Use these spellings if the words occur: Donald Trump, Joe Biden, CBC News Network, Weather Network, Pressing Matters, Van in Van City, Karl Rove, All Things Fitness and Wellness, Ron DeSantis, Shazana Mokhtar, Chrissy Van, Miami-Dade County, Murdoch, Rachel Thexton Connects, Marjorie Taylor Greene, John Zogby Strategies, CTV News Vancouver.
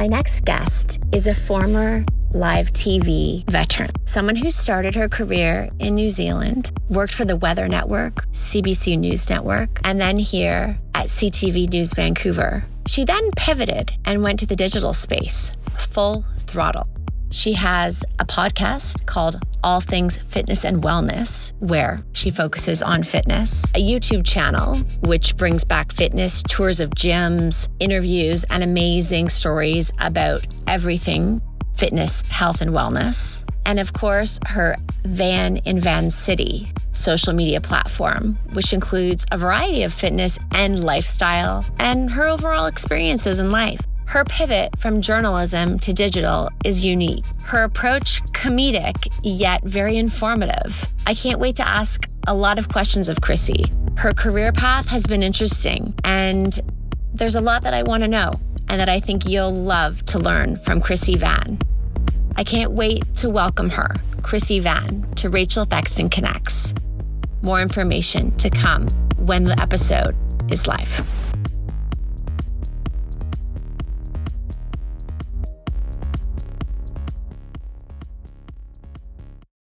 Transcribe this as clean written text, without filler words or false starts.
My next guest is a former live TV veteran, someone who started her career in New Zealand, worked for the Weather Network, CBC News Network, and then here at CTV News Vancouver. She then pivoted and went to the digital space, full throttle. She has a podcast called All Things Fitness and Wellness, where she focuses on fitness, a YouTube channel, which brings back fitness, tours of gyms, interviews, and amazing stories about everything fitness, health, and wellness. And of course, her Van in Van City social media platform, which includes a variety of fitness and lifestyle and her overall experiences in life. Her pivot from journalism to digital is unique. Her approach, comedic, yet very informative. I can't wait to ask a lot of questions of Chrissy. Her career path has been interesting, and there's a lot that I want to know and that I think you'll love to learn from Chrissy Van. I can't wait to welcome her, Chrissy Van, to Rachel Thexton Connects. More information to come when the episode is live.